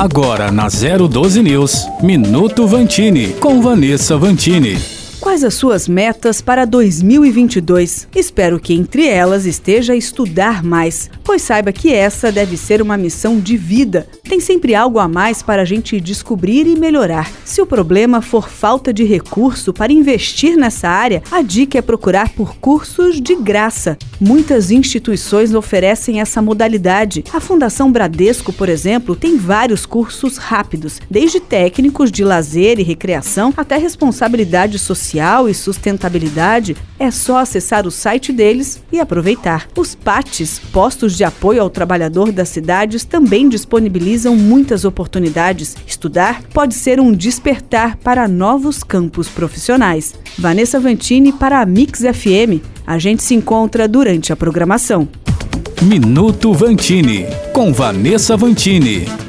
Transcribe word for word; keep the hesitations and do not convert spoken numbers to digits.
Agora na Zero doze News, Minuto Vantini, com Vanessa Vantini. Quais as suas metas para dois mil e vinte e dois? Espero que entre elas esteja estudar mais, pois saiba que essa deve ser uma missão de vida. Tem sempre algo a mais para a gente descobrir e melhorar. Se o problema for falta de recurso para investir nessa área, a dica é procurar por cursos de graça. Muitas instituições oferecem essa modalidade. A Fundação Bradesco, por exemplo, tem vários cursos rápidos, desde técnicos de lazer e recreação até responsabilidade social e sustentabilidade. É só acessar o site deles e aproveitar. Os P A Ts, postos de apoio ao trabalhador das cidades, também disponibilizam muitas oportunidades. Estudar pode ser um despertar para novos campos profissionais. Vanessa Vantini para a Mix F M. A gente se encontra durante a programação. Minuto Vantini, com Vanessa Vantini.